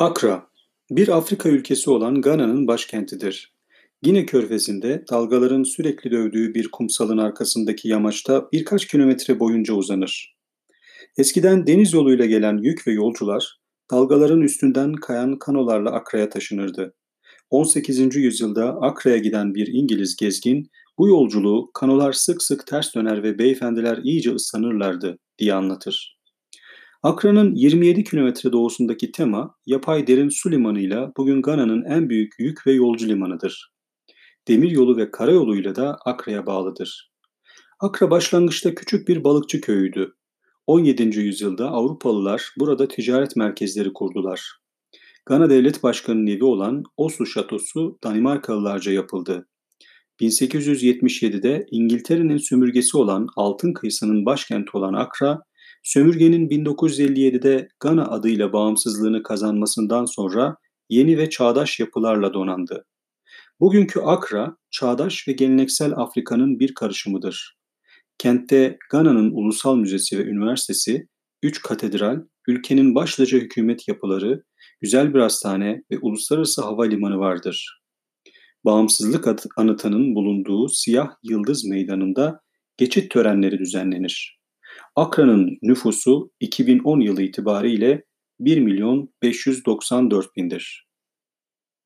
Akra, bir Afrika ülkesi olan Gana'nın başkentidir. Gine Körfezi'nde dalgaların sürekli dövdüğü bir kumsalın arkasındaki yamaçta birkaç kilometre boyunca uzanır. Eskiden deniz yoluyla gelen yük ve yolcular, dalgaların üstünden kayan kanolarla Akra'ya taşınırdı. 18. yüzyılda Akra'ya giden bir İngiliz gezgin, "Bu yolculuğu kanolar sık sık ters döner ve beyefendiler iyice ıslanırlardı," diye anlatır. Akra'nın 27 kilometre doğusundaki Tema, yapay derin su limanıyla bugün Gana'nın en büyük yük ve yolcu limanıdır. Demiryolu ve karayoluyla da Akra'ya bağlıdır. Akra başlangıçta küçük bir balıkçı köyüydü. 17. yüzyılda Avrupalılar burada ticaret merkezleri kurdular. Gana Devlet Başkanı'nın evi olan Osu Şatosu Danimarkalılarca yapıldı. 1877'de İngiltere'nin sömürgesi olan Altın Kıyısı'nın başkenti olan Akra, sömürgenin 1957'de Gana adıyla bağımsızlığını kazanmasından sonra yeni ve çağdaş yapılarla donandı. Bugünkü Akra, çağdaş ve geleneksel Afrika'nın bir karışımıdır. Kentte Gana'nın Ulusal Müzesi ve Üniversitesi, 3 katedral, ülkenin başlıca hükümet yapıları, güzel bir hastane ve uluslararası havalimanı vardır. Bağımsızlık anıtının bulunduğu Siyah Yıldız Meydanı'nda geçit törenleri düzenlenir. Akra'nın nüfusu 2010 yılı itibariyle 1.594.000'dir.